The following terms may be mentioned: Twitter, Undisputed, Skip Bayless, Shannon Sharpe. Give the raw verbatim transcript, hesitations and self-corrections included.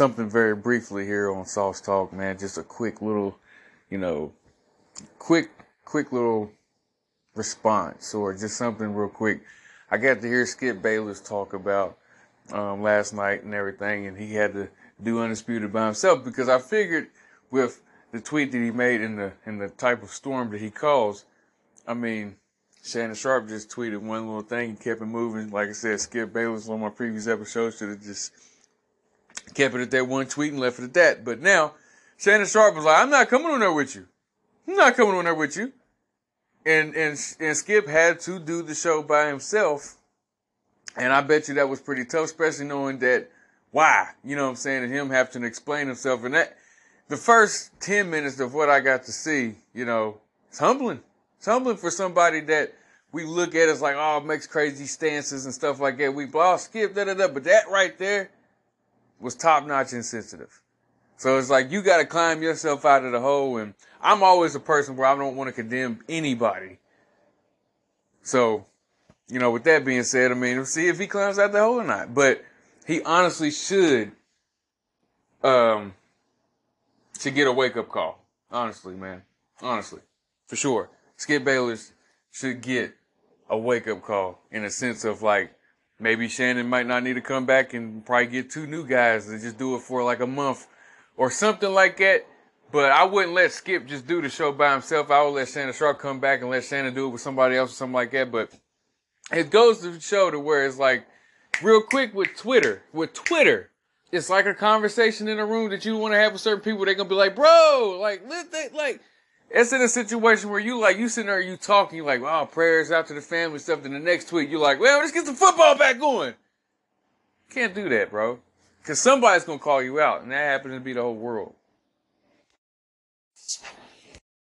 something very briefly here on Sauce Talk, man. Just a quick little, you know, quick, quick little response or just something real quick. I got to hear Skip Bayless talk about um, last night and everything, and he had to do Undisputed by himself because I figured with the tweet that he made and the and the type of storm that he caused, I mean, Shannon Sharpe just tweeted one little thing and kept it moving. Like I said, Skip Bayless on my previous episode should have just kept it at that one tweet and left it at that. But now, Shannon Sharpe was like, I'm not coming on there with you. I'm not coming on there with you. And, and, and Skip had to do the show by himself. And I bet you that was pretty tough, especially knowing that why, you know what I'm saying, and him having to explain himself. And that, the first ten minutes of what I got to see, you know, it's humbling. It's humbling for somebody that we look at as like, oh, makes crazy stances and stuff like that. We blah, Skip, da, da, da. But that right there was top-notch insensitive. So it's like you got to climb yourself out of the hole. And I'm always a person where I don't want to condemn anybody. So, you know, with that being said, I mean, we'll see if he climbs out the hole or not. But he honestly should, um, should get a wake-up call. Honestly, man. Honestly. For sure. Skip Bayless should get a wake-up call in a sense of, like, maybe Shannon might not need to come back and probably get two new guys to just do it for, like, a month or something like that. But I wouldn't let Skip just do the show by himself. I would let Shannon Sharpe come back and let Shannon do it with somebody else or something like that. But it goes to show to where it's, like, real quick with Twitter. With Twitter, it's like a conversation in a room that you want to have with certain people. They're going to be like, bro, like, let that, like... It's in a situation where you like, you sitting there, you talking, you like, wow, prayers out to the family stuff. Then the next tweet, you're like, well, let's get the football back going. Can't do that, bro. Because somebody's going to call you out. And that happens to be the whole world.